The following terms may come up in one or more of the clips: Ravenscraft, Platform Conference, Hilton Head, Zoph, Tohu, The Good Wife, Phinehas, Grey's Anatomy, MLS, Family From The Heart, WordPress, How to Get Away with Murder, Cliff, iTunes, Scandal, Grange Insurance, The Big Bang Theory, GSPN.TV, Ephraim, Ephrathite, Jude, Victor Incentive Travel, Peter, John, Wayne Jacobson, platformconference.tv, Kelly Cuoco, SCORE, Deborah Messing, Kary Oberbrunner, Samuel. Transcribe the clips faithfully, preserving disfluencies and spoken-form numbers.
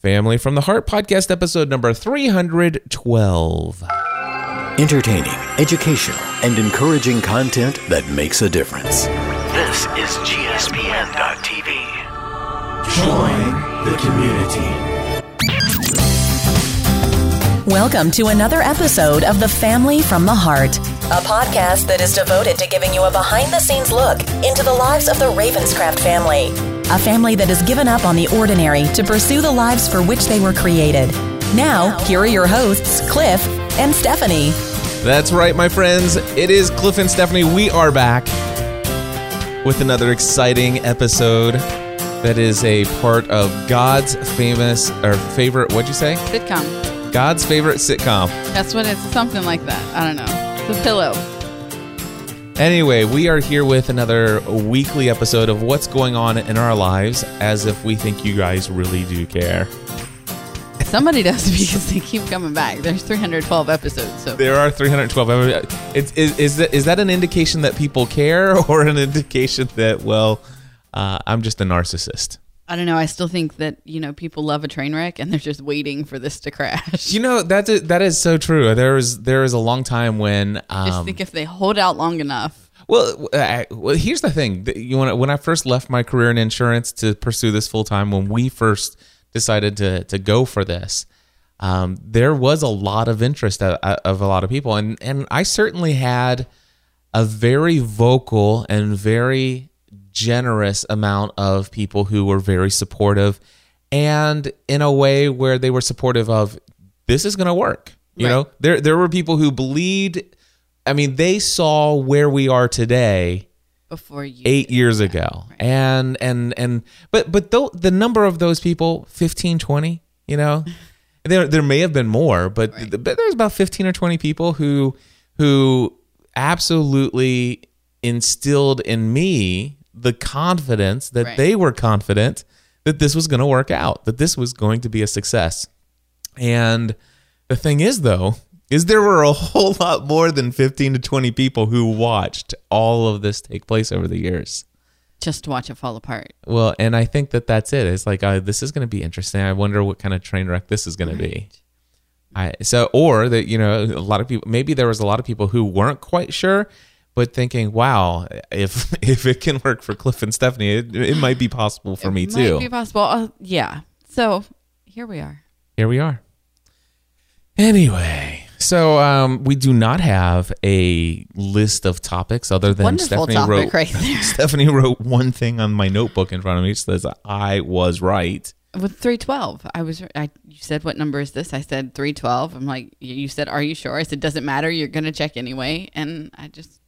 Family from the Heart podcast, episode number three hundred twelve. Entertaining, educational, and encouraging content that makes a difference. This is G S P N dot T V. Join the community. Welcome to another episode of the Family from the Heart, a podcast that is devoted to giving you a behind-the-scenes look into the lives of the Ravenscraft family, a family that has given up on the ordinary to pursue the lives for which they were created. Now, here are your hosts, Cliff and Stephanie. That's right, my friends. It is Cliff and Stephanie. We are back with another exciting episode that is a part of God's famous or favorite, what'd you say? Sitcom. God's favorite sitcom. That's what it's, something like that. I don't know. It's a pillow. Anyway, we are here with another weekly episode of what's going on in our lives, as if we think you guys really do care. Somebody does, because they keep coming back. There's three hundred twelve episodes. So there are three hundred twelve episodes. It's, is, is, that, is that an indication that people care, or an indication that, well, uh, I'm just a narcissist? I don't know. I still think that, you know, people love a train wreck and they're just waiting for this to crash. You know, that's a, that is so true. There is, there is a long time when... Um, just think if they hold out long enough. Well, I, well, here's the thing. You wanna, when I first left my career in insurance to pursue this full-time, when we first... decided to to go for this, um, there was a lot of interest of, of a lot of people. And, and I certainly had a very vocal and very generous amount of people who were very supportive, and in a way where they were supportive of, this is going to work. You right. know, there there were people who believed, I mean, they saw where we are today before you eight years ago. Right. And, and, and, but, but the, the number of those people, fifteen, twenty, you know, there, there may have been more, but, right. but there's about fifteen or twenty people who, who absolutely instilled in me the confidence that right. they were confident that this was going to work out, that this was going to be a success. And the thing is, though, is there were a whole lot more than fifteen to twenty people who watched all of this take place over the years. Just to watch it fall apart. Well, and I think that that's it. It's like, uh, this is going to be interesting. I wonder what kind of train wreck this is going right. to be. I so Or that, you know, a lot of people, maybe there was a lot of people who weren't quite sure, but thinking, wow, if if it can work for Cliff and Stephanie, it, it might be possible for it me might too. It might be possible. Uh, yeah. So here we are. Here we are. Anyway. So um, we do not have a list of topics other than Wonderful Stephanie wrote. Right there. Stephanie wrote one thing on my notebook in front of me. She says I was right with three twelve. I was. I you said what number is this? I said three twelve. I'm like you said. Are you sure? I said doesn't matter. You're gonna check anyway. And I just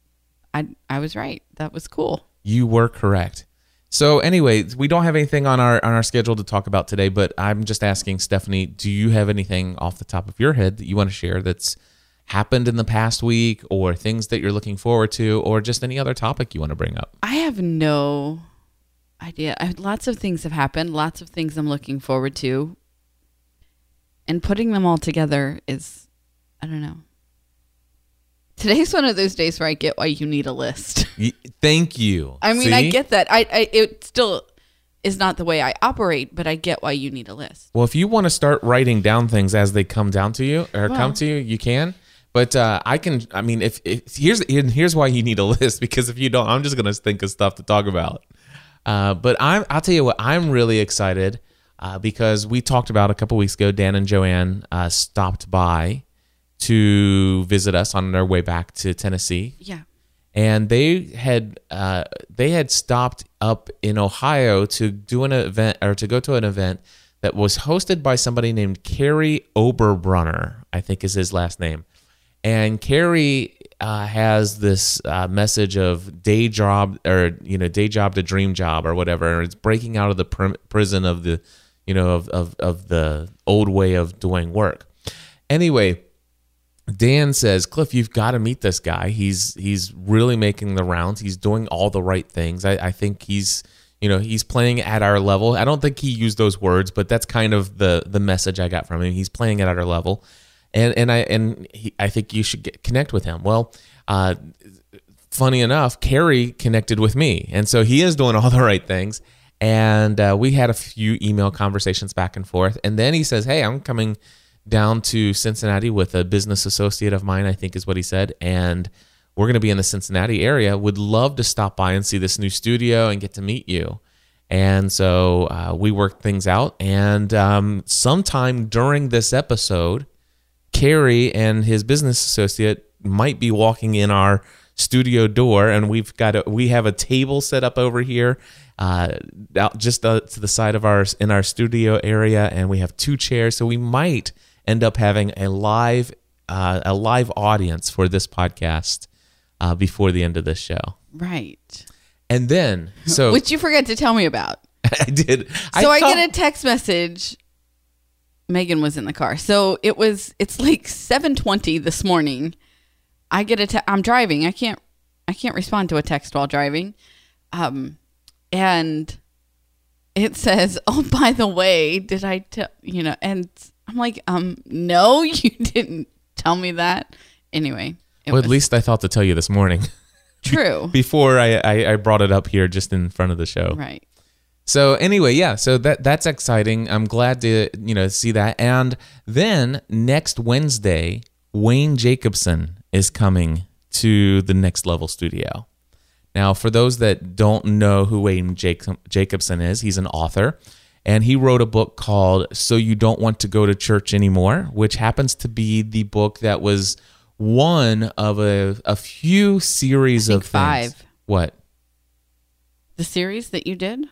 I I was right. That was cool. You were correct. So anyway, we don't have anything on our on our schedule to talk about today, but I'm just asking Stephanie, do you have anything off the top of your head that you want to share that's happened in the past week, or things that you're looking forward to, or just any other topic you want to bring up? I have no idea. I, lots of things have happened, lots of things I'm looking forward to. And putting them all together is, I don't know. Today's one of those days where I get why you need a list. Thank you. I mean, see? I get that. I, I It still is not the way I operate, but I get why you need a list. Well, if you want to start writing down things as they come down to you or well, come to you, you can. But uh, I can, I mean, if, if here's here's why you need a list, because if you don't, I'm just going to think of stuff to talk about. Uh, but I'm, I'll tell you what, I'm really excited uh, because we talked about a couple weeks ago, Dan and Joanne uh, stopped by to visit us on their way back to Tennessee. Yeah. And they had uh, they had stopped up in Ohio to do an event, or to go to an event that was hosted by somebody named Kary Oberbrunner, I think is his last name. And Kary uh, has this uh, message of day job, or you know, day job to dream job, or whatever. Or it's breaking out of the pr- prison of the you know of, of of the old way of doing work. Anyway. Dan says, Cliff, you've got to meet this guy. He's he's really making the rounds. He's doing all the right things. I, I think he's you know he's playing at our level. I don't think he used those words, but that's kind of the the message I got from him. He's playing at our level, and and I and he, I think you should get, connect with him. Well, uh, funny enough, Kary connected with me, and so he is doing all the right things. And uh, we had a few email conversations back and forth. And then he says, hey, I'm coming down to Cincinnati with a business associate of mine, I think is what he said. And we're going to be in the Cincinnati area. Would love to stop by and see this new studio and get to meet you. And so uh, we worked things out. And um, sometime during this episode, Kary and his business associate might be walking in our studio door, and we've got a, we have a table set up over here, uh, out just uh, to the side of ours in our studio area, and we have two chairs. So we might end up having a live uh, a live audience for this podcast uh, before the end of this show. Right. And then, so which you forgot to tell me about. I did. So I, I thought- get a text message. Megan was in the car, so it was. It's like seven twenty this morning. I get a. Te- I'm driving. I can't. I can't respond to a text while driving, um, and it says, "Oh, by the way, did I tell you know?" And I'm like, "Um, no, you didn't tell me that." Anyway, well, was- at least I thought to tell you this morning. True. Before I, I I brought it up here, just in front of the show, right? So anyway, yeah, so that that's exciting. I'm glad to, you know, see that. And then next Wednesday, Wayne Jacobson is coming to the Next Level Studio. Now, for those that don't know who Wayne Jacobson is, he's an author, and he wrote a book called So You Don't Want to Go to Church Anymore, which happens to be the book that was one of a, a few series I think of things. Five. What? The series that you did?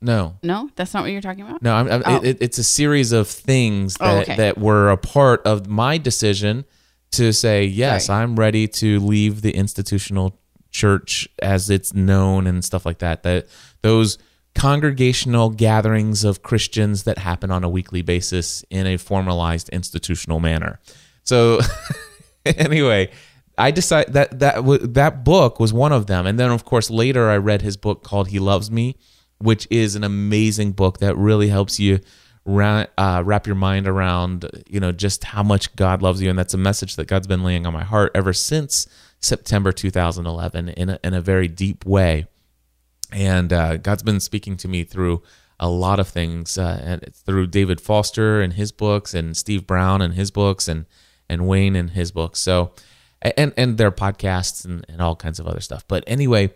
No. No? That's not what you're talking about? No, I'm, I'm, oh. it, it's a series of things that, oh, okay. that were a part of my decision to say, yes, Sorry. I'm ready to leave the institutional church as it's known and stuff like that. That those congregational gatherings of Christians that happen on a weekly basis in a formalized institutional manner. So anyway, I decided that that, that book was one of them. And then, of course, later I read his book called He Loves Me, which is an amazing book that really helps you ra- uh, wrap your mind around, you know, just how much God loves you. And that's a message that God's been laying on my heart ever since September two thousand eleven in a, in a very deep way. And uh, God's been speaking to me through a lot of things, uh, and through David Foster and his books, and Steve Brown and his books, and and Wayne and his books. So, and, and their podcasts and, and all kinds of other stuff. But anyway,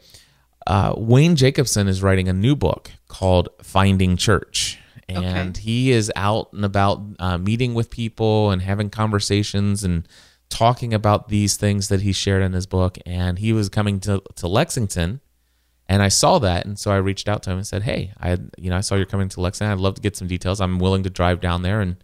Uh, Wayne Jacobson is writing a new book called Finding Church, and okay. he is out and about uh, meeting with people and having conversations and talking about these things that he shared in his book. And he was coming to, to Lexington, and I saw that, and so I reached out to him and said, "Hey, I you know I saw you're coming to Lexington. I'd love to get some details. I'm willing to drive down there and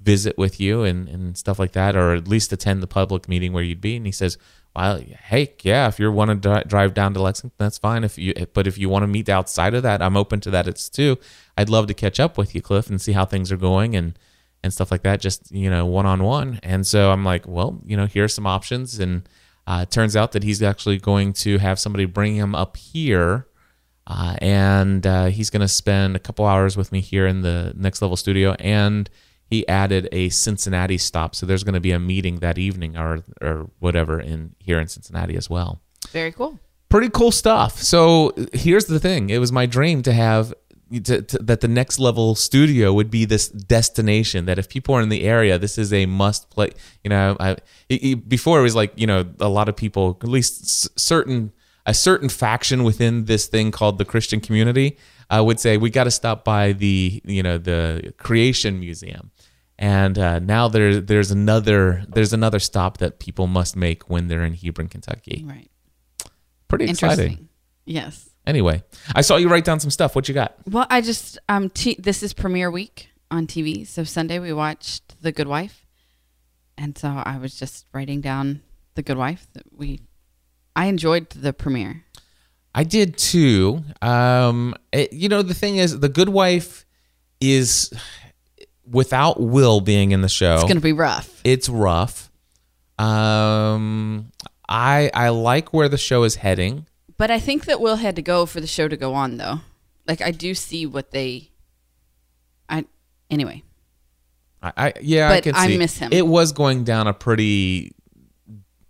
visit with you and, and stuff like that, or at least attend the public meeting where you'd be." And he says, "Well, hey, yeah, if you want to drive down to Lexington, that's fine. If you, but if you want to meet outside of that, I'm open to that. It's too. I'd love to catch up with you, Cliff, and see how things are going and and stuff like that. Just you know, one on one." And so I'm like, well, you know, here are some options. And uh, it turns out that he's actually going to have somebody bring him up here, uh, and uh, he's going to spend a couple hours with me here in the Next Level Studio. And he added a Cincinnati stop, so there's going to be a meeting that evening or or whatever in here in Cincinnati as well. Very cool. Pretty cool stuff. So here's the thing. It was my dream to have to, to, that the Next Level Studio would be this destination that if people are in the area, this is a must play. You know, I, it, before it was like, you know, a lot of people, at least certain a certain faction within this thing called the Christian community, I would say we got to stop by the, you know, the Creation Museum. And uh, now there's there's another there's another stop that people must make when they're in Hebron, Kentucky. Right. Pretty exciting. Yes. Anyway, I saw you write down some stuff. What you got? Well, I just um t- this is premiere week on T V. So Sunday we watched The Good Wife, and so I was just writing down The Good Wife. That we I enjoyed the premiere. I did too. Um, it, you know, the thing is, The Good Wife is, without Will being in the show, it's gonna be rough. It's rough. Um, I I like where the show is heading, but I think that Will had to go for the show to go on, though. Like I do see what they, I anyway. I, I yeah, but I, can I see. miss him. It was going down a pretty,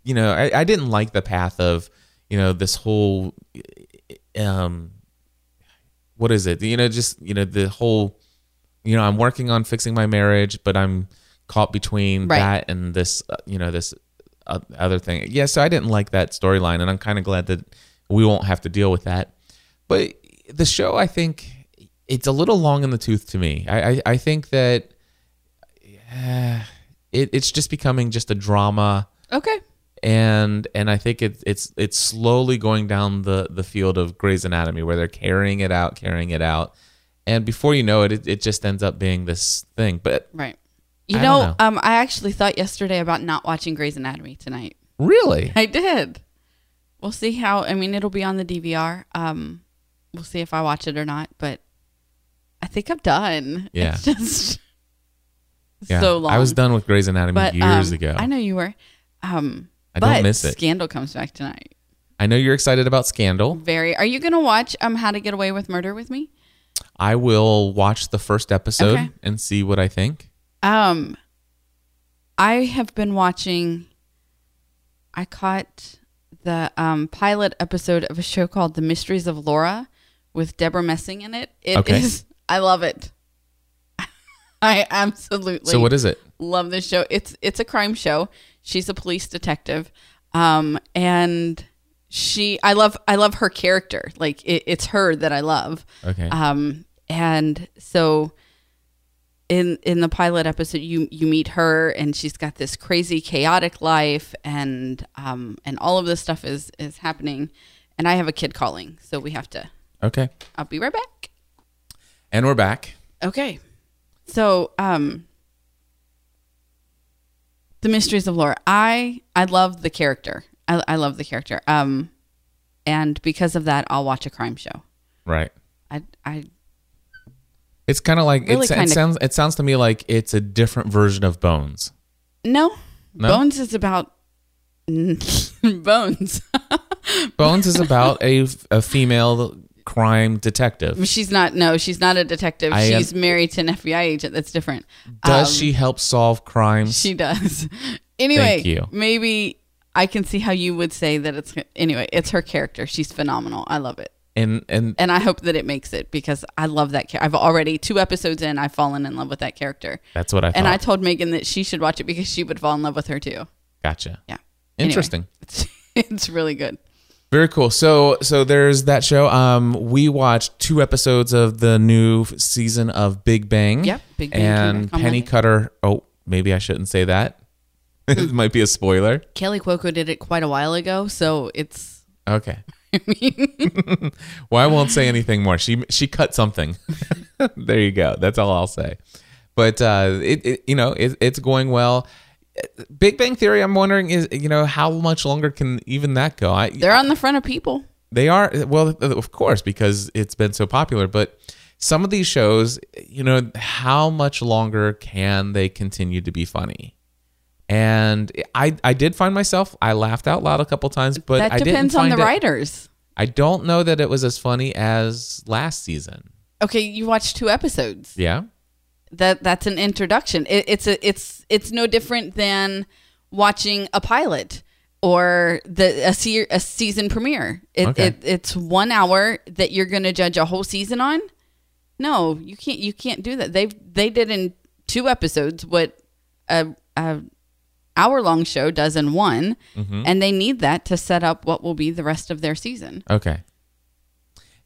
you know, I, I didn't like the path of, you know, this whole, um, what is it? You know, just, you know, the whole, you know, I'm working on fixing my marriage, but I'm caught between right. that and this, uh, you know, this uh, other thing. Yeah. So I didn't like that storyline, and I'm kind of glad that we won't have to deal with that. But the show, I think it's a little long in the tooth to me. I, I, I think that uh, it, it's just becoming just a drama. Okay. And and I think it, it's it's slowly going down the, the field of Grey's Anatomy, where they're carrying it out, carrying it out. And before you know it, it, it just ends up being this thing. But right. You know, know, um, I actually thought yesterday about not watching Grey's Anatomy tonight. Really? I did. We'll see how, I mean, it'll be on the D V R. Um, we'll see if I watch it or not, but I think I'm done. Yeah. It's just yeah. so long. I was done with Grey's Anatomy but, years um, ago. I know you were. Um, I but don't miss it. Scandal comes back tonight. I know you're excited about Scandal. Very. Are you going to watch um, How to Get Away with Murder with me? I will watch the first episode okay. and see what I think. Um, I have been watching, I caught the um, pilot episode of a show called The Mysteries of Laura with Deborah Messing in it. It okay. is, I love it. I absolutely So what is it? Love this show. It's it's a crime show. She's a police detective. Um, and she, I love, I love her character. Like it, it's her that I love. Okay. Um, and so in, in the pilot episode, you, you meet her, and she's got this crazy chaotic life, and, um, and all of this stuff is, is happening, and I have a kid calling, so we have to, okay. I'll be right back. And we're back. Okay. So, um, The Mysteries of Laura. I, I love the character. I, I love the character. Um, and because of that, I'll watch a crime show. Right. I, I, It's kind of like, really it, kinda, it sounds, it sounds to me like it's a different version of Bones. No, no? Bones is about Bones. Bones is about a, a female crime detective. She's not, no, she's not a detective. I she's am, married to an F B I agent. That's different. Does um, she help solve crimes? She does. Anyway, Thank you. maybe I can see how you would say that it's, anyway, it's her character. She's phenomenal. I love it. And and and I hope that it makes it, because I love that character. I've already, two episodes in, I've fallen in love with that character. That's what I thought. And I told Megan that she should watch it because she would fall in love with her too. Gotcha. Yeah. Interesting. Anyway, it's, it's really good. Very cool. So so there's that show. Um, we watched two episodes of the new season of Big Bang. Yep. Big Bang. And Penny Cutter. Oh, maybe I shouldn't say that. It might be a spoiler. Kelly Cuoco did it quite a while ago, so it's... Okay. Well, I won't say anything more. She she cut something. There you go. That's all I'll say. But uh, it, it you know it, it's going well. Big Bang Theory. I'm wondering is you know how much longer can even that go? I, They're on the front of people. They are well, of course, because it's been so popular. But some of these shows, you know, how much longer can they continue to be funny? And I, I did find myself, I laughed out loud a couple times, but I didn't. That depends on the writers. I don't know that it was as funny as last season. Okay, you watched two episodes. Yeah, that that's an introduction. It, it's a it's it's no different than watching a pilot or the a, se- a season premiere. It, okay. it it's one hour that you're going to judge a whole season on. No, you can't you can't do that. They they did in two episodes what a a hour-long show does in one, mm-hmm. and they need that to set up what will be the rest of their season. Okay.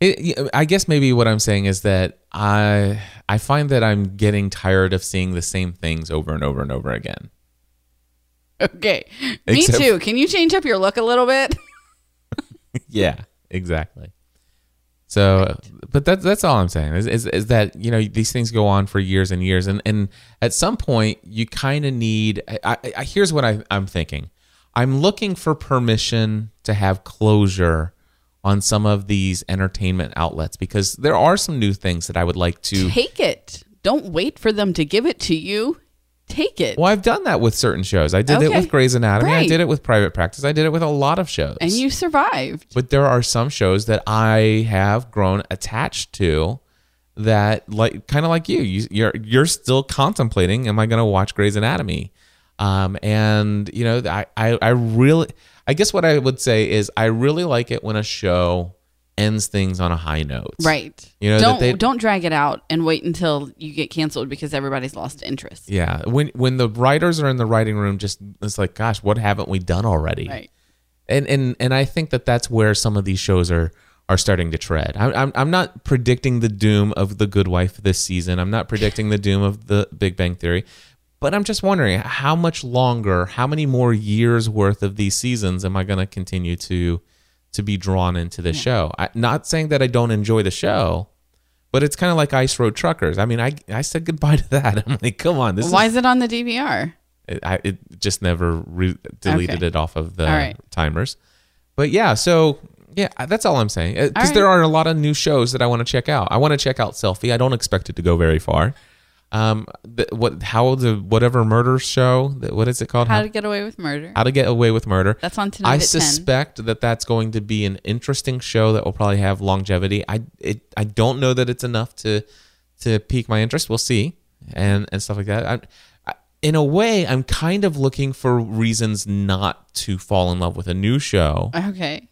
It, I guess maybe what I'm saying is that I I find that I'm getting tired of seeing the same things over and over and over again. Okay. Except, me too. Can you change up your look a little bit? Yeah, exactly. So, right. But that's that's all I'm saying is, is is that you know these things go on for years and years, and, and at some point you kind of need. I, I, here's what I, I'm thinking: I'm looking for permission to have closure on some of these entertainment outlets, because there are some new things that I would like to take it. Don't wait for them to give it to you. Take it. Well, I've done that with certain shows. I did okay. it with Grey's Anatomy. Right. I did it with Private Practice. I did it with a lot of shows. And you survived. But there are some shows that I have grown attached to that, like, kind of like you. you. You're you're still contemplating, am I going to watch Grey's Anatomy? Um, and, you know, I, I, I really, I guess what I would say is I really like it when a show ends things on a high note. Right. You know, don't, that don't drag it out and wait until you get canceled because everybody's lost interest. Yeah. When when the writers are in the writing room, just it's like, gosh, what haven't we done already? Right. And and and I think that that's where some of these shows are are starting to tread. I'm I'm, I'm not predicting the doom of The Good Wife this season. I'm not predicting the doom of The Big Bang Theory. But I'm just wondering how much longer, how many more years worth of these seasons am I going to continue to to be drawn into this yeah. show? I, not saying that I don't enjoy the show, but it's kind of like Ice Road Truckers. I mean, I I said goodbye to that. I'm like, come on. This Why is, is it on the D V R? It, I, it just never re- deleted okay. it off of the right. timers. But yeah, so yeah, that's all I'm saying. Because right. there are a lot of new shows that I want to check out. I want to check out Selfie. I don't expect it to go very far. Um, the, what? How the whatever murder show? The, what is it called? How, how to Get Away with Murder. How to Get Away with Murder. That's on tonight. I at suspect ten. That that's going to be an interesting show that will probably have longevity. I it I don't know that it's enough to to pique my interest. We'll see and and stuff like that. I, I, in a way, I'm kind of looking for reasons not to fall in love with a new show. Okay.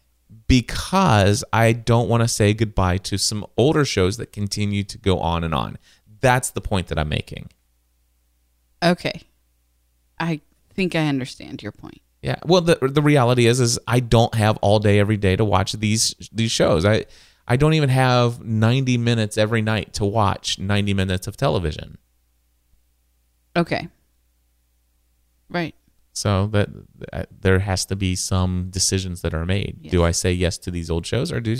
Because I don't want to say goodbye to some older shows that continue to go on and on. That's the point that I'm making. Okay. I think I understand your point. Yeah. Well, the the reality is is I don't have all day every day to watch these these shows. I I don't even have ninety minutes every night to watch ninety minutes of television. Okay. Right. So that uh, there has to be some decisions that are made. Yes. Do I say yes to these old shows or do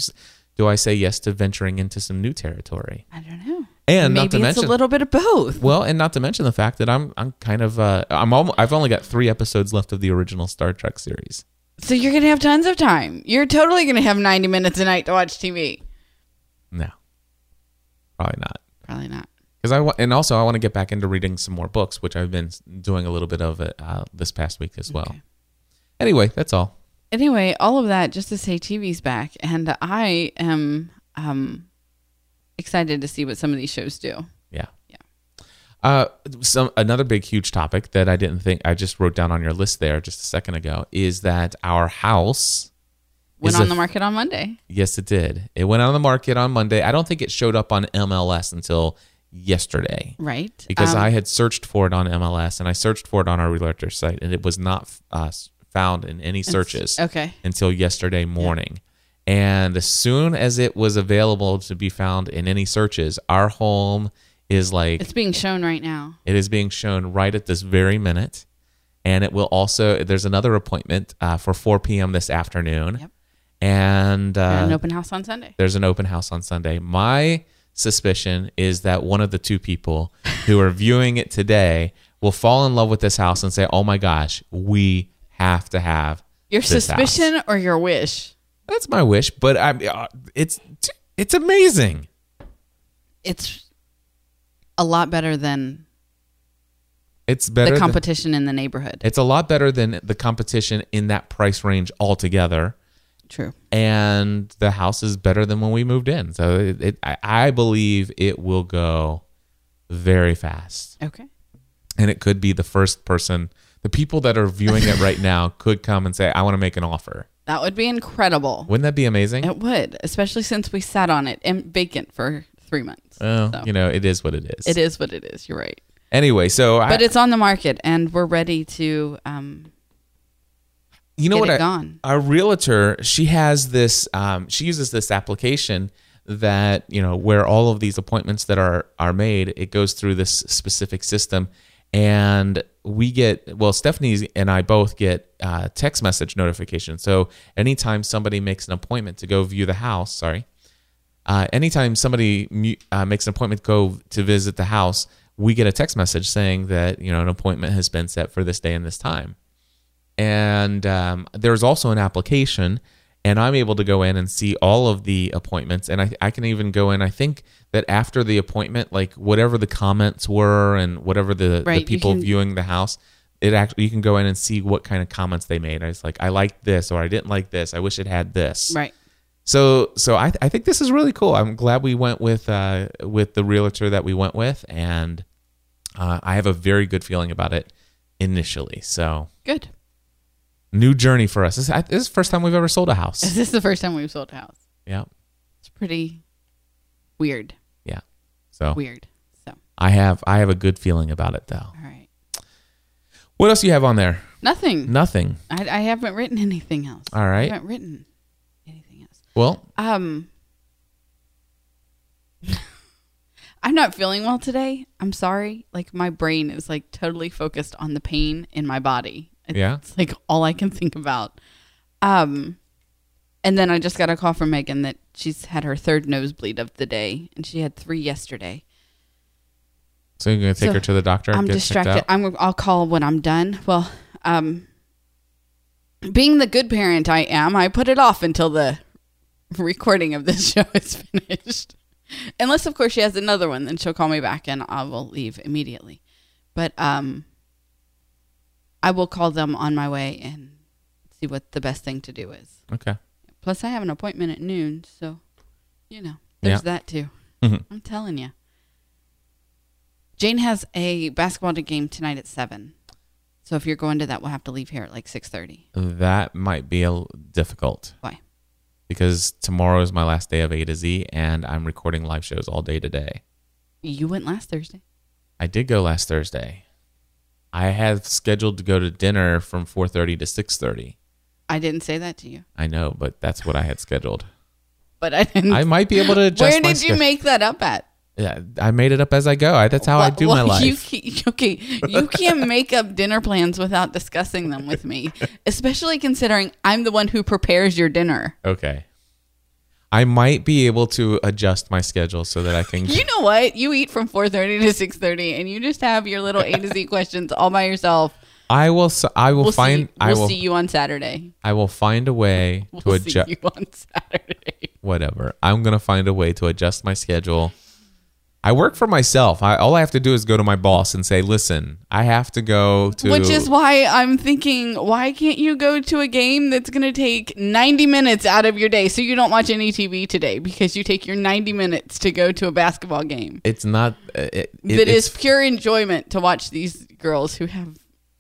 do I say yes to venturing into some new territory? I don't know. And maybe not to it's mention, a little bit of both. Well, and not to mention the fact that I'm I'm kind of uh, I'm almost, I've only got three episodes left of the original Star Trek series. So you're gonna have tons of time. You're totally gonna have ninety minutes a night to watch T V. No, probably not. Probably not. Because I wa- and also I want to get back into reading some more books, which I've been doing a little bit of it, uh, this past week as well. Okay. Anyway, that's all. Anyway, all of that just to say T V's back, and I am. Um, Excited to see what some of these shows do. Yeah. Yeah. Uh, some another big, huge topic that I didn't think, I just wrote down on your list there just a second ago, is that our house went on a, the market on Monday. Yes, it did. It went on the market on Monday. I don't think it showed up on M L S until yesterday. Right. Because um, I had searched for it on M L S and I searched for it on our realtor site and it was not uh, found in any searches okay. until yesterday morning. Yeah. And as soon as it was available to be found in any searches, our home is like... It's being shown right now. It is being shown right at this very minute. And it will also... There's another appointment uh, for four p.m. this afternoon. Yep. And... Uh, and an open house on Sunday. There's an open house on Sunday. My suspicion is that one of the two people who are viewing it today will fall in love with this house and say, oh my gosh, we have to have your suspicion house. Or your wish? That's my wish, but I it's it's amazing. It's a lot better than it's better the competition than, in the neighborhood. It's a lot better than the competition in that price range altogether. True. And the house is better than when we moved in. So it, it I, I believe it will go very fast. Okay. And it could be the first person, the people that are viewing it right now could come and say, I want to make an offer. That would be incredible. Wouldn't that be amazing? It would, especially since we sat on it and vacant for three months. Oh, so. You know, it is what it is. It is what it is. You're right. Anyway, so but I, it's on the market, and we're ready to. Um, you know get what? It gone. Our realtor, she has this. Um, she uses this application that you know where all of these appointments that are are made. It goes through this specific system, and. We get, well, Stephanie and I both get uh, text message notifications. So anytime somebody makes an appointment to go view the house, sorry, uh, anytime somebody uh, makes an appointment to go to visit the house, we get a text message saying that, you know, an appointment has been set for this day and this time. And um, there's also an application and I'm able to go in and see all of the appointments. And I, I can even go in, I think that after the appointment, like whatever the comments were and whatever the, right, the people can, viewing the house, it actually you can go in and see what kind of comments they made. I was like, I liked this or I didn't like this. I wish it had this. Right. So so I, I think this is really cool. I'm glad we went with uh, with the realtor that we went with. And uh, I have a very good feeling about it initially. So good. New journey for us. This, this is the first time we've ever sold a house. Is this the first time we've sold a house? Yeah. pretty weird. Yeah. So weird. So I have I have a good feeling about it, though. All right. What else do you have on there? Nothing. Nothing. I, I haven't written anything else. All right. I haven't written anything else. Well. Um. I'm not feeling well today. I'm sorry. Like, my brain is like totally focused on the pain in my body. It's, yeah. It's like all I can think about. Um, and then I just got a call from Megan that she's had her third nosebleed of the day, and she had three yesterday. So you're going to take so her to the doctor? I'm distracted. I'm, I'll call when I'm done. Well, um, being the good parent I am, I put it off until the recording of this show is finished. Unless, of course, she has another one, then she'll call me back and I will leave immediately. But um, I will call them on my way and see what the best thing to do is. Okay. Plus, I have an appointment at noon, so, you know, there's yeah. that too. Mm-hmm. I'm telling you. Jane has a basketball game tonight at seven. So if you're going to that, we'll have to leave here at like six thirty. That might be a difficult. Why? Because tomorrow is my last day of A to Z, and I'm recording live shows all day today. You went last Thursday. I did go last Thursday. I had scheduled to go to dinner from four thirty to six thirty. I didn't say that to you. I know, but that's what I had scheduled. But I didn't. I might be able to adjust. Where did you sch- make that up at? Yeah, I made it up as I go. I, that's how well, I do well, my life. You can't, okay, you can't make up dinner plans without discussing them with me, especially considering I'm the one who prepares your dinner. Okay. I might be able to adjust my schedule so that I can... You know what? You eat from four thirty to six thirty, and you just have your little A to Z questions all by yourself. I will I will we'll find... See, we'll I will, see you on Saturday. I will find a way we'll to adjust... We'll see you on Saturday. Whatever. I'm going to find a way to adjust my schedule. I work for myself. I, all I have to do is go to my boss and say, listen, I have to go to... Which is why I'm thinking, why can't you go to a game that's going to take ninety minutes out of your day so you don't watch any T V today because you take your ninety minutes to go to a basketball game? It's not... It, it, it is pure enjoyment to watch these girls who have...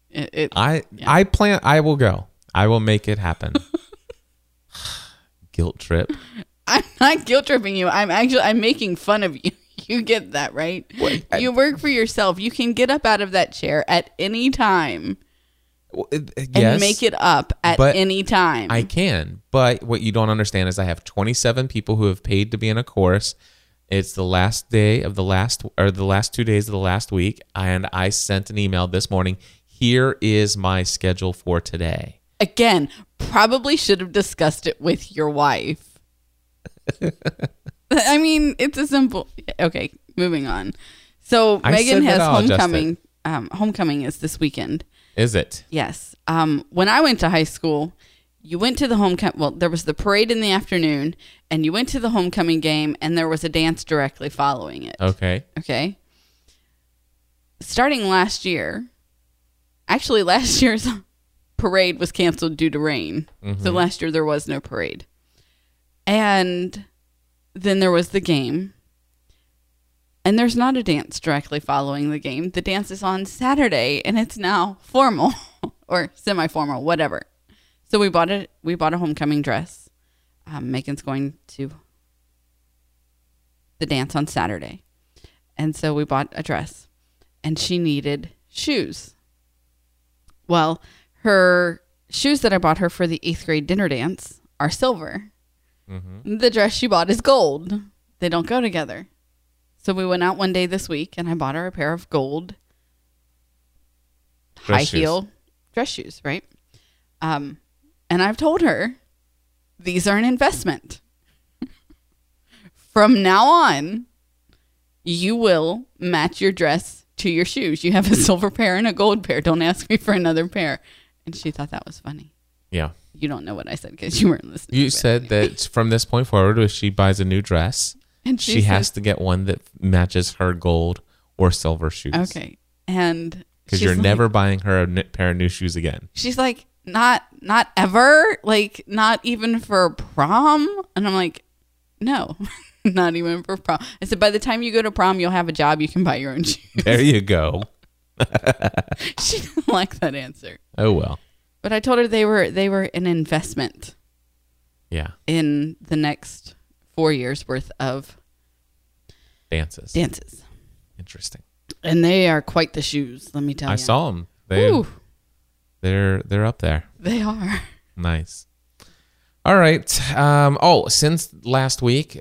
It, it, I, yeah. I plan... I will go. I will make it happen. Guilt trip. I'm not guilt tripping you. I'm actually... I'm making fun of you. You get that, right? What? You work for yourself. You can get up out of that chair at any time well, it, yes, and make it up at any time. I can. But what you don't understand is I have twenty-seven people who have paid to be in a course. It's the last day of the last or the last two days of the last week. And I sent an email this morning. Here is my schedule for today. Again, probably should have discussed it with your wife. I mean, it's a simple... Okay, moving on. So I Megan has homecoming. Um, homecoming is this weekend. Is it? Yes. Um, when I went to high school, you went to the homecoming... Well, there was the parade in the afternoon, and you went to the homecoming game, and there was a dance directly following it. Okay. Okay. Starting last year... Actually, last year's parade was canceled due to rain. Mm-hmm. So last year, there was no parade. And... Then there was the game, and there's not a dance directly following the game. The dance is on Saturday, and it's now formal or semi-formal, whatever. So we bought a we bought a homecoming dress. Um, Megan's going to the dance on Saturday, and so we bought a dress, and she needed shoes. Well, her shoes that I bought her for the eighth grade dinner dance are silver. Mm-hmm. The dress she bought is gold. They don't go together. So we went out one day this week, and I bought her a pair of gold high heel dress shoes, right? Um, and I've told her, these are an investment. From now on, you will match your dress to your shoes. You have a silver pair and a gold pair. Don't ask me for another pair. And she thought that was funny. Yeah. You don't know what I said because you weren't listening. You said anyway. That from this point forward, if she buys a new dress, and she, she says, has to get one that matches her gold or silver shoes. Okay. And because you're like, never buying her a pair of new shoes again. She's like, not not ever? Like, not even for prom? And I'm like, no, not even for prom. I said, by the time you go to prom, you'll have a job. You can buy your own shoes. There you go. She didn't like that answer. Oh, well. But I told her they were they were an investment. Yeah. In the next four years worth of dances. Dances. Interesting. And they are quite the shoes, let me tell you. I saw them. They, they're they're up there. They are. Nice. All right. Um, oh, since last week,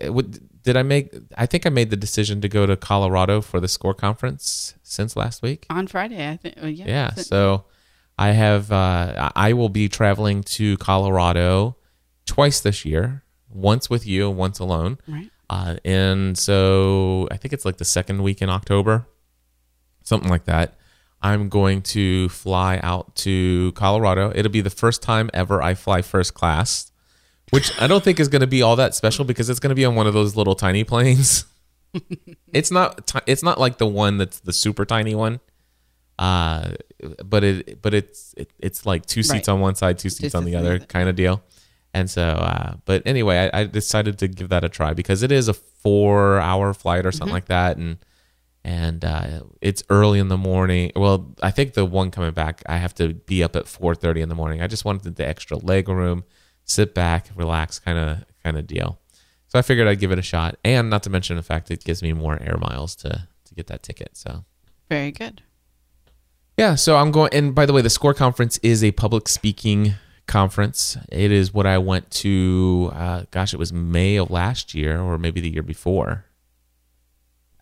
did I make? I think I made the decision to go to Colorado for the SCORE conference since last week. On Friday, I think. Well, yeah. Yeah. So I have. Uh, I will be traveling to Colorado twice this year. Once with you, and once alone. Right. Uh, and so I think it's like the second week in October, something like that. I'm going to fly out to Colorado. It'll be the first time ever I fly first class, which I don't think is going to be all that special because it's going to be on one of those little tiny planes. It's not t- it's not like the one that's the super tiny one. Uh, but it but it's it, it's like two seats right. on one side, two seats two on the other kind of deal. And so, uh, but anyway, I, I decided to give that a try because it is a four-hour flight or something mm-hmm. like that, and and uh, it's early in the morning. Well, I think the one coming back, I have to be up at four thirty in the morning. I just wanted the extra leg room, sit back, relax, kind of kind of deal. So I figured I'd give it a shot, and not to mention the fact that it gives me more air miles to to get that ticket. So very good. Yeah. So I'm going. And by the way, the SCORE conference is a public speaking conference. It is what I went to, uh, gosh, it was May of last year or maybe the year before.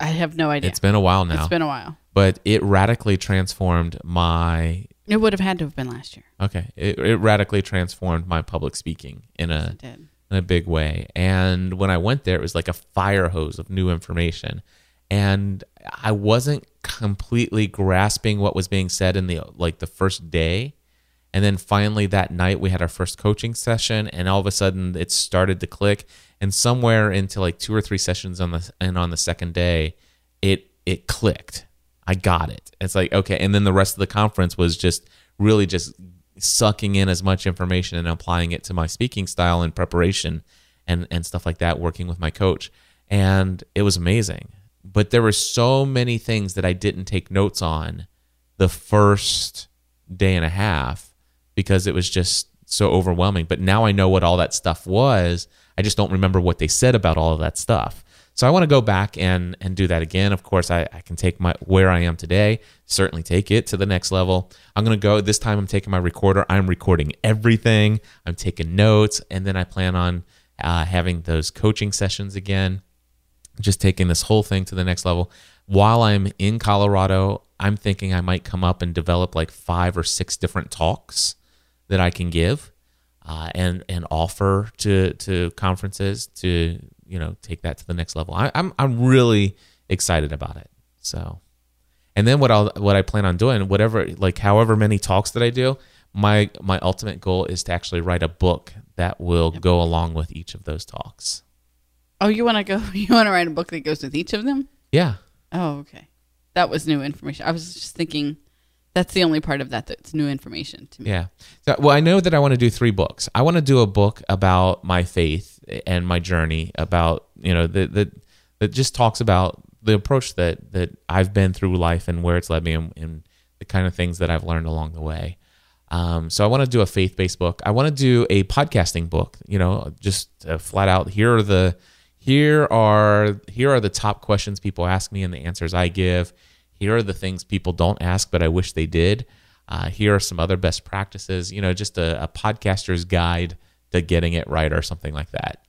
I have no idea. It's been a while now. It's been a while. But it radically transformed my... It would have had to have been last year. Okay. It, it radically transformed my public speaking in a, yes, in a big way. And when I went there, it was like a fire hose of new information. And I wasn't completely grasping what was being said in the like the first day. And then finally that night we had our first coaching session, and all of a sudden it started to click. And somewhere into like two or three sessions on the and on the second day, it it clicked. I got it. It's like, okay. And then the rest of the conference was just really just sucking in as much information and applying it to my speaking style and preparation and and stuff like that, working with my coach. And it was amazing. But there were so many things that I didn't take notes on the first day and a half, because it was just so overwhelming. But now I know what all that stuff was. I just don't remember what they said about all of that stuff. So I want to go back and and do that again. Of course, I, I can take my where I am today, certainly take it to the next level. I'm going to go, this time I'm taking my recorder. I'm recording everything. I'm taking notes. And then I plan on uh, having those coaching sessions again, just taking this whole thing to the next level. While I'm in Colorado, I'm thinking I might come up and develop like five or six different talks that I can give uh, and and offer to to conferences to, you know, take that to the next level. I, I'm I'm really excited about it. So, and then what I'll what I plan on doing, whatever, like however many talks that I do, my my ultimate goal is to actually write a book that will go along with each of those talks. Oh, you want to go? You want to write a book that goes with each of them? Yeah. Oh, okay. That was new information. I was just thinking. That's the only part of that that's new information to me. Yeah. So, well, I know that I want to do three books. I want to do a book about my faith and my journey, about, you know, the, the, that just talks about the approach that, that I've been through life and where it's led me and, and the kind of things that I've learned along the way. Um, so I want to do a faith-based book. I want to do a podcasting book, you know, just uh, flat out. Here are the, here are, here are the top questions people ask me and the answers I give. Here are the things people don't ask, but I wish they did. Uh, here are some other best practices, you know, just a, a podcaster's guide to getting it right or something like that.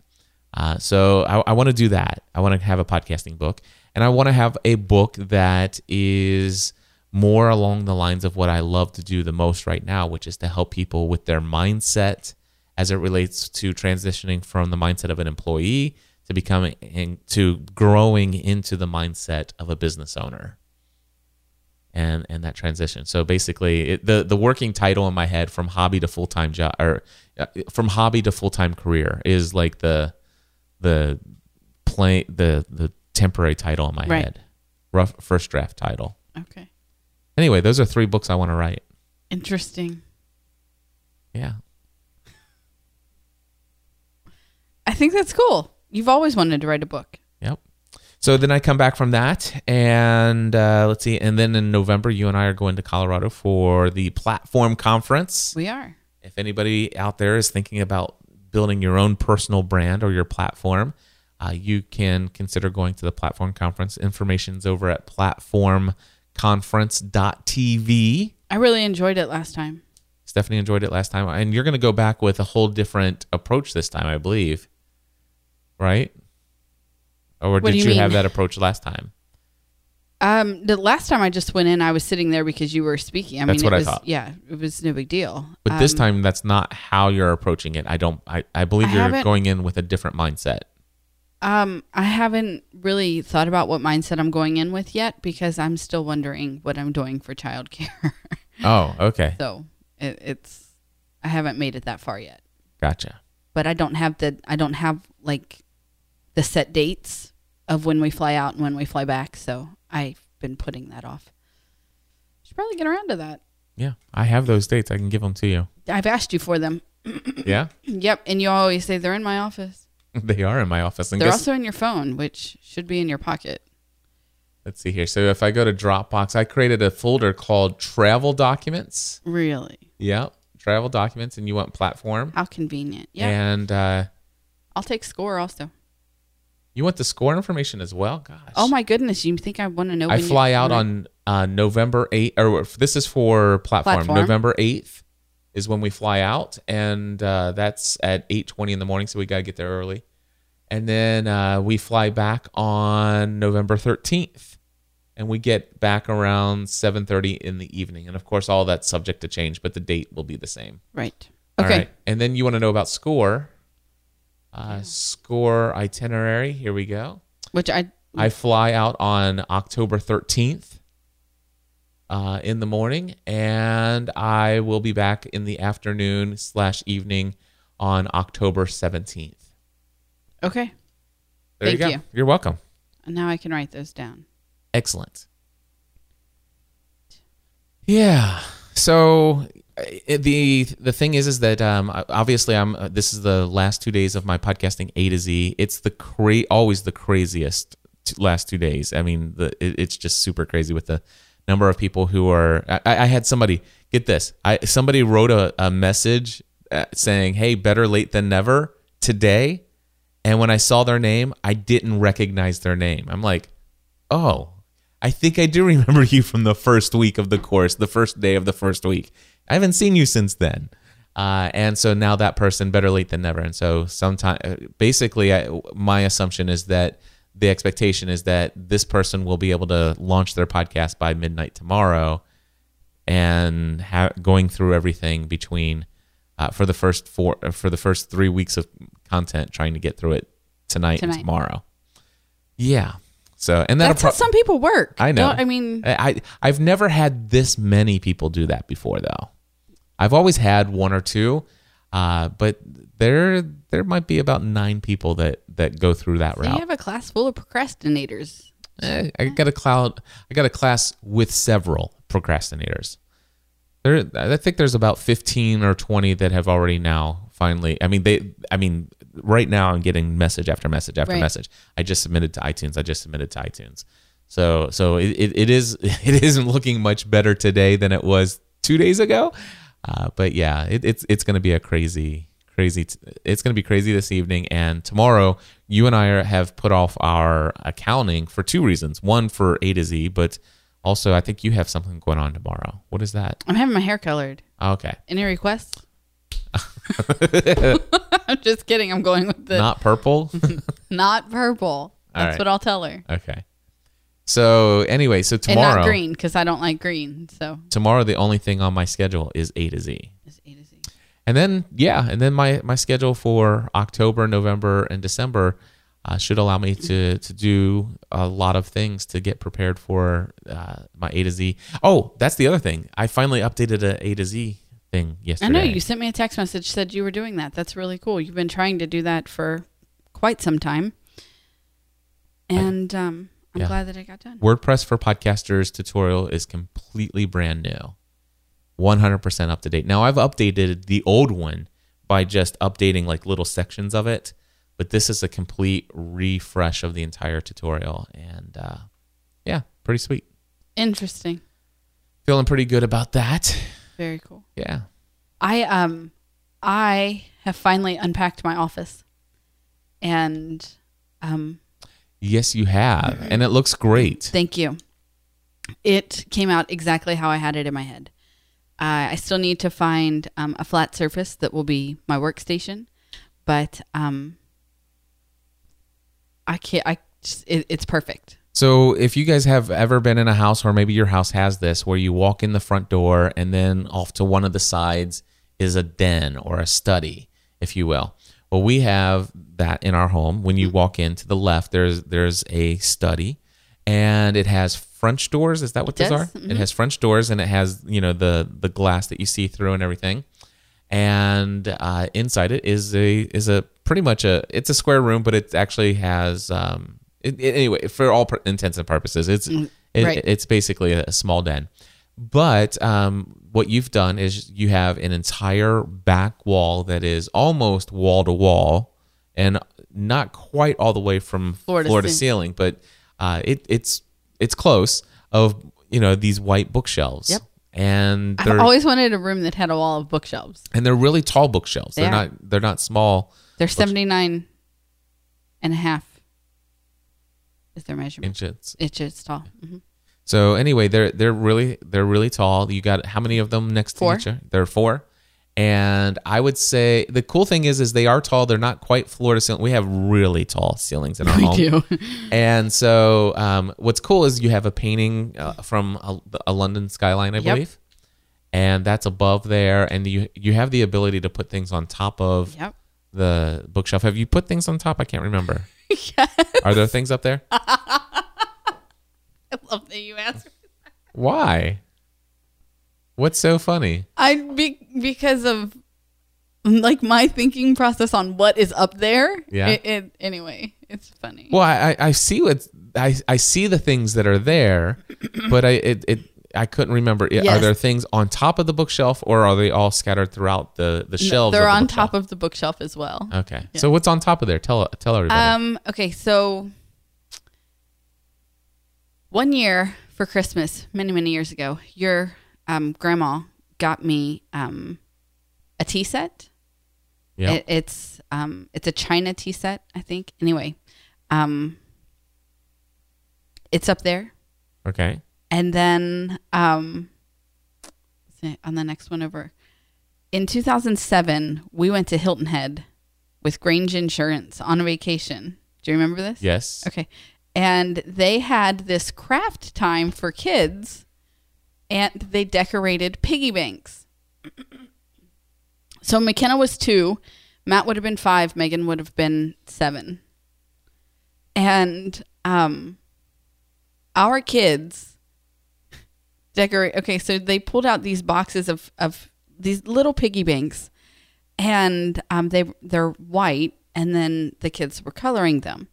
Uh, so I, I want to do that. I want to have a podcasting book, and I want to have a book that is more along the lines of what I love to do the most right now, which is to help people with their mindset as it relates to transitioning from the mindset of an employee to becoming and to growing into the mindset of a business owner. And and that transition. So basically, it, the the working title in my head, from hobby to full time job, or uh, from hobby to full time career, is like the the play the the temporary title in my right. head, rough first draft title. Okay. Anyway, those are three books I want to write. Interesting. Yeah. I think that's cool. You've always wanted to write a book. Yep. So then I come back from that, and uh, let's see. And then in November, you and I are going to Colorado for the Platform Conference. We are. If anybody out there is thinking about building your own personal brand or your platform, uh, you can consider going to the Platform Conference. Information's over at platform conference dot t v. I really enjoyed it last time. Stephanie enjoyed it last time. And you're going to go back with a whole different approach this time, I believe. Right? Or did you, you have that approach last time? Um, the last time I just went in, I was sitting there because you were speaking. I that's mean, what it I was, thought. Yeah, it was no big deal. But um, this time, that's not how you're approaching it. I don't. I, I believe I you're going in with a different mindset. Um, I haven't really thought about what mindset I'm going in with yet because I'm still wondering what I'm doing for childcare. Oh, okay. So it, it's I haven't made it that far yet. Gotcha. But I don't have the I don't have like the set dates of when we fly out and when we fly back. So I've been putting that off. Should probably get around to that. Yeah. I have those dates. I can give them to you. I've asked you for them. Yeah? Yep. And you always say they're in my office. They are in my office. And they're guess- also in your phone, which should be in your pocket. Let's see here. So if I go to Dropbox, I created a folder called Travel Documents. Really? Yeah. Travel Documents. And you want Platform. How convenient. Yeah. And uh, I'll take SCORE also. You want the SCORE information as well? Gosh. Oh, my goodness. You think I want to know? I fly out on uh, November eighth. Or this is for platform. platform. November eighth is when we fly out. And uh, that's at eight twenty in the morning. So we got to get there early. And then uh, we fly back on November thirteenth. And we get back around seven thirty in the evening. And, of course, all that's subject to change. But the date will be the same. Right. Okay. All right. And then you want to know about SCORE. Uh, SCORE itinerary. Here we go. Which I I fly out on October thirteenth uh, in the morning, and I will be back in the afternoon slash evening on October seventeenth. Okay. There Thank you go. You. You're welcome. And now I can write those down. Excellent. Yeah. So. It, the the thing is is that um, obviously I'm uh, this is the last two days of my podcasting A to Z. It's the cra- always the craziest t- last two days. I mean, the it, it's just super crazy with the number of people who are. I, I had somebody get this. I somebody wrote a, a message saying, "Hey, better late than never" today, and when I saw their name, I didn't recognize their name. I'm like, oh, I think I do remember you from the first week of the course, the first day of the first week. I haven't seen you since then. Uh, and so now that person, better late than never. And so sometimes, basically, I, my assumption is that the expectation is that this person will be able to launch their podcast by midnight tomorrow and ha- going through everything between uh, for the first four, for the first three weeks of content, trying to get through it tonight, tonight. and tomorrow. Yeah. So, and that that's pro- how some people work. I know. Don't, I mean, I, I I've never had this many people do that before, though. I've always had one or two, uh, but there there might be about nine people that, that go through that so route. You have a class full of procrastinators. Eh, I got a cloud. I got a class with several procrastinators. There, I think there's about fifteen or twenty that have already now finally. I mean, they. I mean. Right now, I'm getting message after message after right. message. I just submitted to iTunes. I just submitted to iTunes. So, so it, it, it is it isn't looking much better today than it was two days ago. Uh, but yeah, it, it's it's going to be a crazy, crazy. T- it's going to be crazy this evening and tomorrow. You and I are, have put off our accounting for two reasons. One for A to Z, but also I think you have something going on tomorrow. What is that? I'm having my hair colored. Okay. Any requests? I'm just kidding. I'm going with the not purple. Not purple. That's right. What I'll tell her. Okay. So anyway, so tomorrow and not green because I don't like green. So tomorrow the only thing on my schedule is A to Z. Is A to Z. And then yeah, and then my, my schedule for October, November, and December uh, should allow me to to do a lot of things to get prepared for uh, my A to Z. Oh, that's the other thing. I finally updated a A to Z. Yesterday. I know you sent me a text message said you were doing that. That's really cool. You've been trying to do that for quite some time. And I, um, I'm yeah. glad that it got done. WordPress for Podcasters tutorial is completely brand new. one hundred percent up to date. Now I've updated the old one by just updating like little sections of it. But this is a complete refresh of the entire tutorial. And uh, yeah, pretty sweet. Interesting. Feeling pretty good about that. Very cool. Yeah. I um I have finally unpacked my office. And Um, yes, you have. And it looks great. Thank you. It came out exactly how I had it in my head. Uh, I still need to find um, a flat surface that will be my workstation, but um, I can't. I just, it, it's perfect. So if you guys have ever been in a house, or maybe your house has this, where you walk in the front door and then off to one of the sides is a den or a study, if you will. Well, we have that in our home. When you walk in to the left, there's there's a study, and it has French doors. Is that what those are? Mm-hmm. It has French doors, and it has, you know, the the glass that you see through and everything. And uh, inside it is a is a pretty much a it's a square room, but it actually has. Um, It, it, anyway, for all pr- intents and purposes, it's it, right. it's basically a small den. But um, what you've done is you have an entire back wall that is almost wall to wall, and not quite all the way from floor to, floor to ceiling, but uh, it it's it's close. Of you know these white bookshelves. Yep. And I've always wanted a room that had a wall of bookshelves. And they're really tall bookshelves. They they're are. not they're not small. They're seventy-nine and a half. Is their measurement inches? Inches tall. Mm-hmm. So anyway, they're they're really they're really tall. You got how many of them next four. to each other? There are four, and I would say the cool thing is is they are tall. They're not quite floor to ceiling. We have really tall ceilings in our we home. We do. And so um, what's cool is you have a painting uh, from a, a London skyline, I yep. believe, and that's above there. And you you have the ability to put things on top of yep. the bookshelf. Have you put things on top? I can't remember. Yes. Are there things up there? I love that you asked. Why? What's so funny? I be, because of like my thinking process on what is up there. Yeah. It, it, anyway, it's funny. Well, I, I see what I I see the things that are there, but I it, it I couldn't remember. Yes. Are there things on top of the bookshelf, or are they all scattered throughout the, the shelves? No, they're on top of the bookshelf as well. Okay. Yeah. So what's on top of there? Tell tell everybody. Um. Okay. So one year for Christmas, many, many years ago, your um, grandma got me um, a tea set. Yeah. It, it's um it's a China tea set, I think. Anyway, um, it's up there. Okay. And then um, on the next one over, in two thousand seven, we went to Hilton Head with Grange Insurance on a vacation. Do you remember this? Yes. Okay. And they had this craft time for kids, and they decorated piggy banks. So McKenna was two, Matt would have been five, Megan would have been seven. And um, our kids... Decorate. Okay, so they pulled out these boxes of, of these little piggy banks, and um, they they're white, and then the kids were coloring them.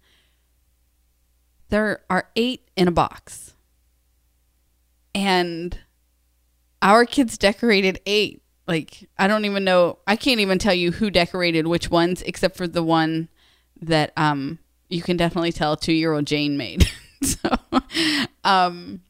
There are eight in a box, and our kids decorated eight. Like I don't even know. I can't even tell you who decorated which ones, except for the one that um you can definitely tell two year old Jane made. so, um.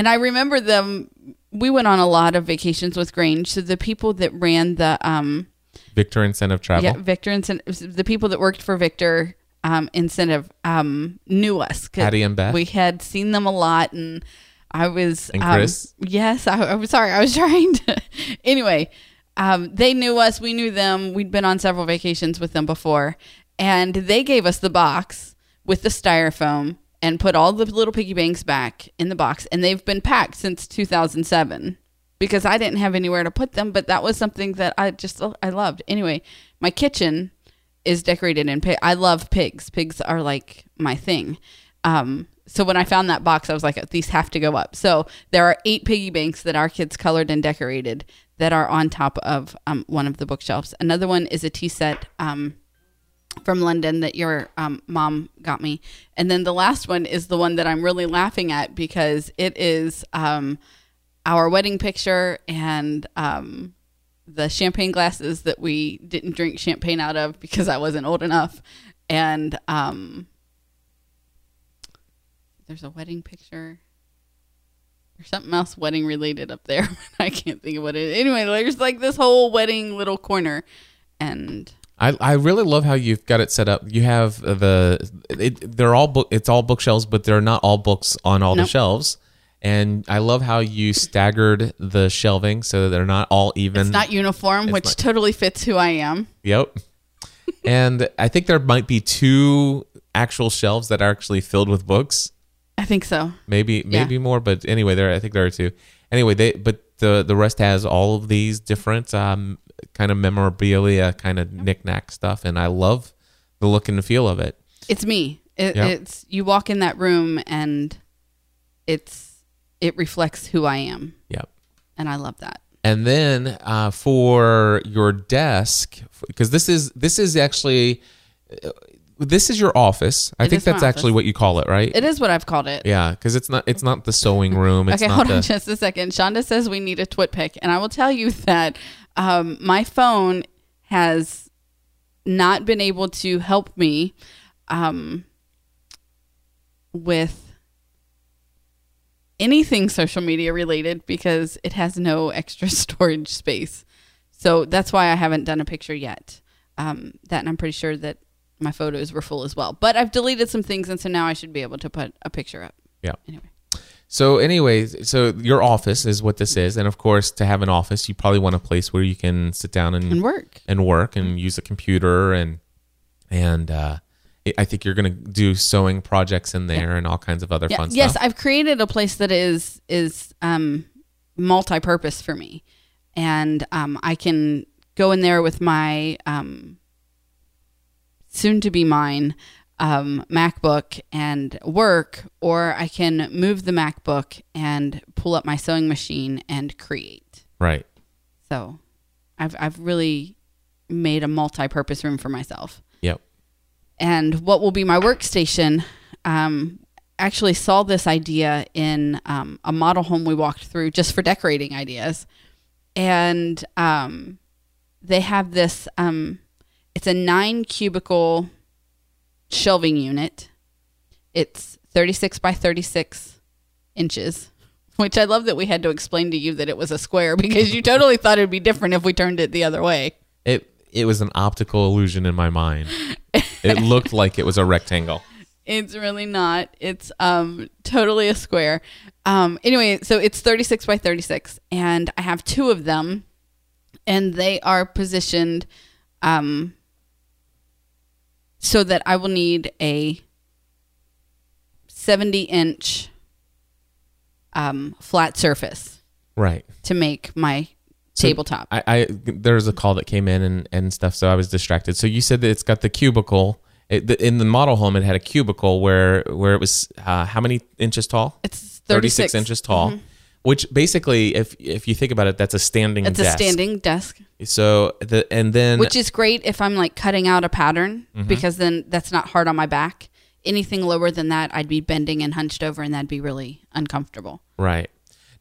And I remember them, we went on a lot of vacations with Grange. So the people that ran the... Um, Victor Incentive Travel. Yeah, Victor Incentive. The people that worked for Victor um, Incentive um, knew us. Patty and Beth. We had seen them a lot. And I was... And Chris. Um, yes, I, I was sorry. I was trying to... Anyway, um, they knew us. We knew them. We'd been on several vacations with them before. And they gave us the box with the styrofoam. And put all the little piggy banks back in the box. And they've been packed since two thousand seven. Because I didn't have anywhere to put them. But that was something that I just, I loved. Anyway, my kitchen is decorated in pig. I love pigs. Pigs are like my thing. Um, so when I found that box, I was like, these have to go up. So there are eight piggy banks that our kids colored and decorated that are on top of um, one of the bookshelves. Another one is a tea set. Um, from London that your um, mom got me. And then the last one is the one that I'm really laughing at because it is um, our wedding picture and um, the champagne glasses that we didn't drink champagne out of because I wasn't old enough. And um, there's a wedding picture or something else wedding related up there. I can't think of what it is. Anyway, there's like this whole wedding little corner and... I, I really love how you've got it set up. You have the it, they're all book it's all bookshelves, but they're not all books on all nope. the shelves. And I love how you staggered the shelving so that they're not all even. It's not uniform, it's which not, totally fits who I am. Yep. And I think there might be two actual shelves that are actually filled with books. I think so. Maybe maybe yeah. more, but anyway, there I think there are two. Anyway, they but the the rest has all of these different um, kind of memorabilia, kind of knickknack stuff, and I love the look and the feel of it. It's me. It, yep. It's you walk in that room and it's it reflects who I am. Yep. And I love that. And then uh, for your desk, because this is this is actually. Uh, This is your office. I it think that's actually what you call it, right? It is what I've called it. Yeah, because it's not it's not the sewing room. It's okay, not hold the... on just a second. Shonda says we need a twit pic, and I will tell you that um, my phone has not been able to help me um, with anything social media related because it has no extra storage space. So that's why I haven't done a picture yet. Um, that, and I'm pretty sure that my photos were full as well, but I've deleted some things, and so now I should be able to put a picture up. Yeah. Anyway. So anyways, so your office is what this is, and of course, to have an office, you probably want a place where you can sit down and, and work and work and use a computer, and and uh, I think you're going to do sewing projects in there yeah. and all kinds of other yeah. fun yes, stuff. Yes, I've created a place that is is um, multi-purpose for me, and um, I can go in there with my. Um, soon to be mine, um, MacBook and work, or I can move the MacBook and pull up my sewing machine and create. Right. So I've, I've really made a multi-purpose room for myself. Yep. And what will be my workstation, um, actually saw this idea in, um, a model home we walked through just for decorating ideas. And, um, they have this, um, it's a nine cubicle shelving unit. It's thirty-six by thirty-six inches, which I love that we had to explain to you that it was a square because you totally thought it'd be different if we turned it the other way. It it was an optical illusion in my mind. It looked like it was a rectangle. It's really not. It's um totally a square. Um anyway, so it's thirty-six by thirty-six and I have two of them and they are positioned um so that I will need a seventy inch um, flat surface right, to make my so tabletop. I, I there was a call that came in and, and stuff, so I was distracted. So you said that it's got the cubicle. It, the, in the model home, it had a cubicle where, where it was uh, how many inches tall? It's thirty-six, thirty-six inches tall. Mm-hmm. Which basically, if if you think about it, that's a standing desk. It's a standing desk. So the and then which is great if I'm like cutting out a pattern mm-hmm. because then that's not hard on my back. Anything lower than that, I'd be bending and hunched over, and that'd be really uncomfortable. Right.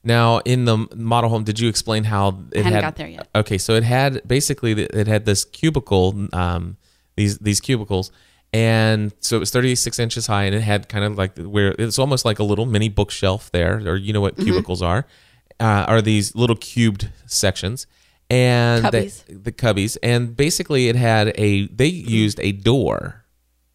Now, in the model home, did you explain how it I hadn't had, got there yet? Okay, so it had basically it had this cubicle, um, these these cubicles. And so it was thirty-six inches high, and it had kind of like where it's almost like a little mini bookshelf there, or you know what cubicles mm-hmm. are, uh, are these little cubed sections, and cubbies. They, the cubbies, and basically it had a they used a door,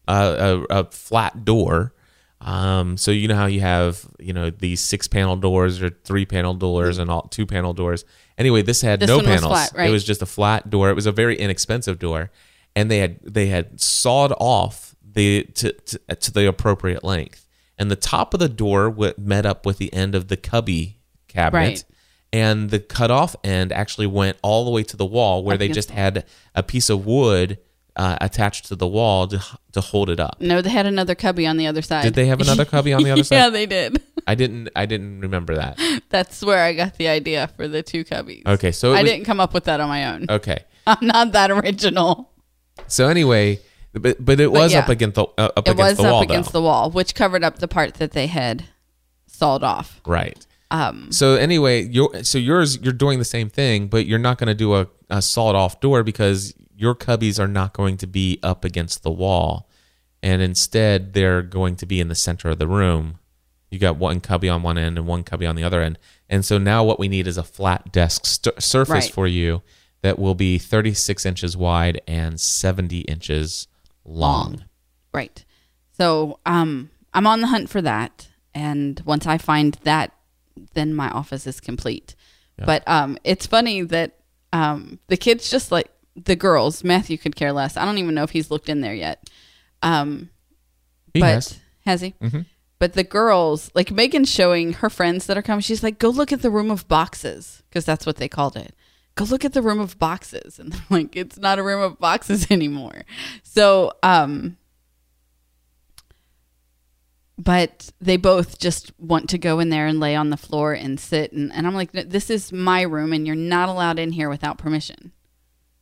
uh, a, a flat door, um, so you know how you have you know these six panel doors or three panel doors mm-hmm. and all two panel doors. Anyway, this had this no panels; was flat, right? It was just a flat door. It was a very inexpensive door. And they had they had sawed off the to, to to the appropriate length, and the top of the door w- met up with the end of the cubby cabinet, right. And the cutoff end actually went all the way to the wall, where up they just the had a piece of wood uh, attached to the wall to to hold it up. No, they had another cubby on the other side. Did they have another cubby on the other yeah, side? Yeah, they did. I didn't. I didn't remember that. That's where I got the idea for the two cubbies. Okay, so it I was, didn't come up with that on my own. Okay, I'm not that original. So anyway, but but it was but yeah, up against the uh, up it against was the wall, up against though. the wall, which covered up the part that they had sawed off. Right. Um. So anyway, your so yours you're doing the same thing, but you're not going to do a, a sawed off door because your cubbies are not going to be up against the wall, and instead they're going to be in the center of the room. You got one cubby on one end and one cubby on the other end, and so now what we need is a flat desk st- surface right. for you. that will be thirty-six inches wide and seventy inches long. Right. So um, I'm on the hunt for that. And once I find that, then my office is complete. Yeah. But um, it's funny that um, the kids just like, the girls, Matthew could care less. I don't even know if he's looked in there yet. Um, he but, has. Has he? Mm-hmm. But the girls, like Megan's showing her friends that are coming, she's like, go look at the room of boxes, because that's what they called it. Go look at the room of boxes. And they're like, it's not a room of boxes anymore. So, um, but they both just want to go in there and lay on the floor and sit. And, and I'm like, this is my room and you're not allowed in here without permission.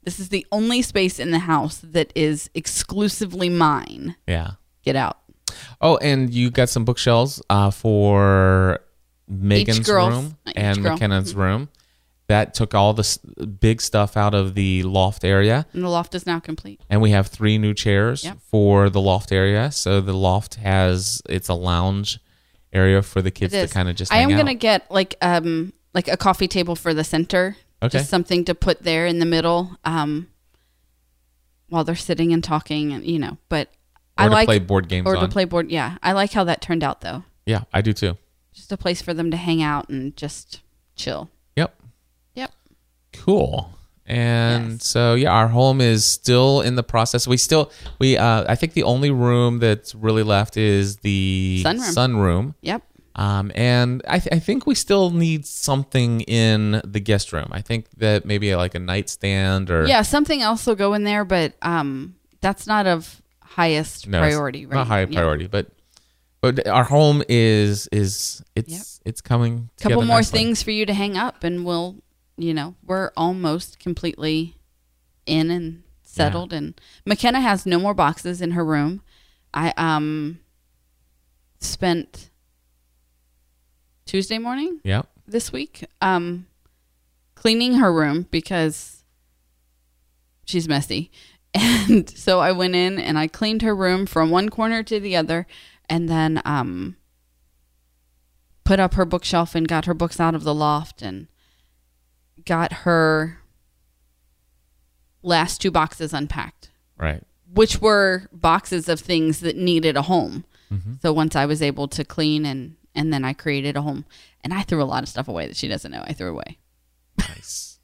This is the only space in the house that is exclusively mine. Yeah. Get out. Oh, and you got some bookshelves uh, for Megan's room and McKenna's mm-hmm. room. That took all the big stuff out of the loft area. And the loft is now complete. And we have three new chairs yep. for the loft area. So the loft has, it's a lounge area for the kids to kind of just I hang am going to get like um like a coffee table for the center. Okay. Just something to put there in the middle um, while they're sitting and talking, and you know, but or I to like play board games or on. to play board. Yeah. I like how that turned out though. Yeah, I do too. Just a place for them to hang out and just chill. Cool. And yes. so, yeah, our home is still in the process. We still, we, uh, I think the only room that's really left is the sunroom. sunroom. Yep. Um, and I, th- I think we still need something in the guest room. I think that maybe like a nightstand or. Yeah, something else will go in there, but um, that's not of highest no, priority, right? Not high priority, yep. but. But our home is, is it's yep. it's coming together. Couple more nicely. Things for you to hang up and we'll. You know, we're almost completely in and settled. Yeah. And McKenna has no more boxes in her room. I um spent Tuesday morning yeah. this week um cleaning her room because she's messy. And so I went in and I cleaned her room from one corner to the other and then um put up her bookshelf and got her books out of the loft and got her last two boxes unpacked. Right. Which were boxes of things that needed a home. Mm-hmm. So once I was able to clean and, and then I created a home. And I threw a lot of stuff away that she doesn't know I threw away. Nice.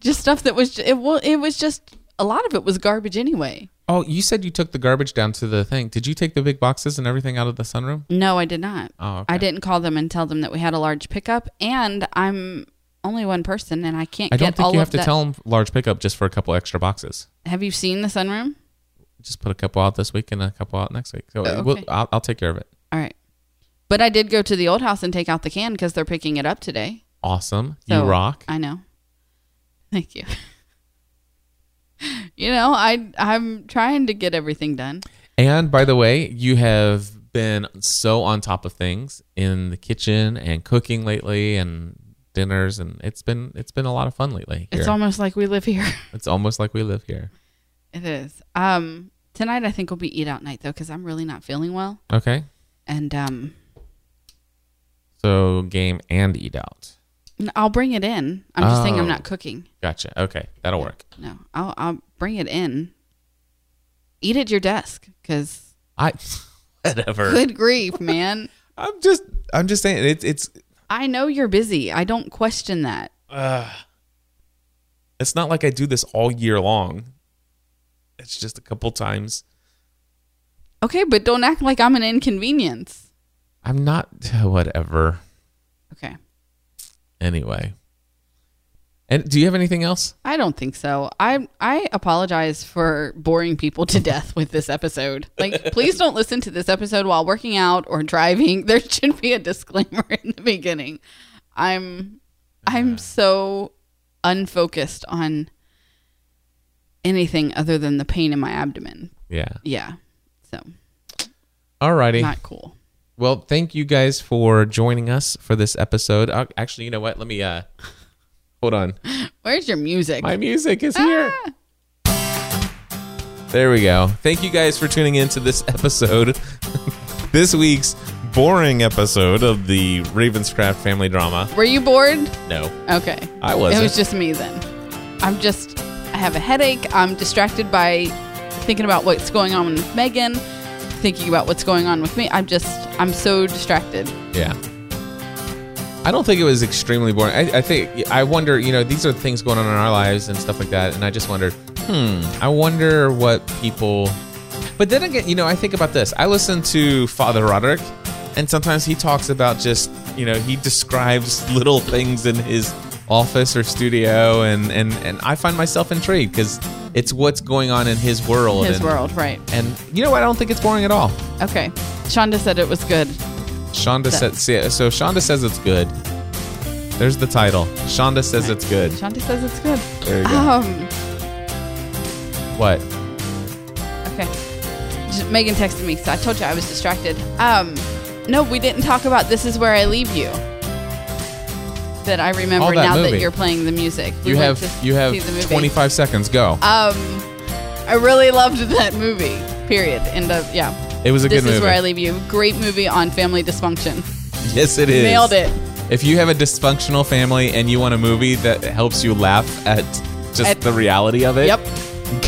Just stuff that was, it, it was just, a lot of it was garbage anyway. Oh, you said you took the garbage down to the thing. Did you take the big boxes and everything out of the sunroom? No, I did not. Oh, okay. I didn't call them and tell them that we had a large pickup. And I'm... only one person, and I can't I get all of that. I don't think you have to that. tell them large pickup just for a couple extra boxes. Have you seen the sunroom? Just put a couple out this week and a couple out next week. So oh, okay. we'll, I'll, I'll take care of it. All right. But I did go to the old house and take out the can because they're picking it up today. Awesome. So, you rock. I know. Thank you. You know, I, I'm trying to get everything done. And by the way, you have been so on top of things in the kitchen and cooking lately and... dinners, and it's been it's been a lot of fun lately here. It's almost like we live here. It's almost like we live here. It is. Um, tonight I think will be eat out night though, because I'm really not feeling well. Okay. And um, so game and eat out. I'll bring it in. I'm just oh, saying I'm not cooking. Gotcha. Okay, that'll work. No, I'll I'll bring it in. Eat at your desk, because I whatever. Good grief, man. I'm just I'm just saying it's it's. I know you're busy. I don't question that. Uh, it's not like I do this all year long. It's just a couple times. Okay, but don't act like I'm an inconvenience. I'm not. Whatever. Okay. Anyway. And do you have anything else? I don't think so. I I apologize for boring people to death with this episode. Like, please don't listen to this episode while working out or driving. There should be a disclaimer in the beginning. I'm I'm so unfocused on anything other than the pain in my abdomen. Yeah. Yeah. So. Alrighty. Not cool. Well, thank you guys for joining us for this episode. Uh, actually, you know what? Let me... Uh, Hold on. Where's your music? My music is here. Ah! There we go. Thank you guys for tuning in to this episode. This week's boring episode of the Ravenscraft family drama. Were you bored? No. Okay. I wasn't. It was just me then. I'm just, I have a headache. I'm distracted by thinking about what's going on with Megan, thinking about what's going on with me. I'm just, I'm so distracted. Yeah. I don't think it was extremely boring. I, I think, I wonder, you know, these are things going on in our lives and stuff like that. And I just wondered, hmm, I wonder what people, but then again, you know, I think about this. I listen to Father Roderick, and sometimes he talks about just, you know, he describes little things in his office or studio, and, and, and I find myself intrigued because it's what's going on in his world. His and, world, right. And you know what? I don't think it's boring at all. Okay. Shonda said it was good. Shonda said, so Shonda says it's good. There's the title. Shonda says it's good. Shonda says it's good. There you go. Um, what? Okay. Megan texted me, so I told you I was distracted. Um, no, we didn't talk about This Is Where I Leave You. That I remember that now movie. That you're playing the music. We you have you have twenty-five seconds. Go. Um, I really loved that movie. Period. End of yeah. It was a this good movie. This Is Where I Leave You. Great movie on family dysfunction. Yes, it is. Nailed it. If you have a dysfunctional family and you want a movie that helps you laugh at just at, the reality of it, yep.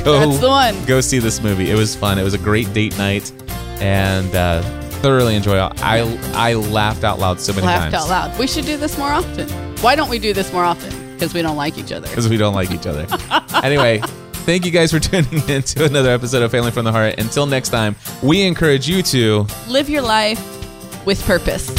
Go, that's the one. Go see this movie. It was fun. It was a great date night, and uh, thoroughly enjoyed it. I, I laughed out loud so many laughed times. Laughed out loud. We should do this more often. Why don't we do this more often? Because we don't like each other. Because we don't like each other. Anyway. Thank you guys for tuning in to another episode of Family From the Heart. Until next time, we encourage you to live your life with purpose.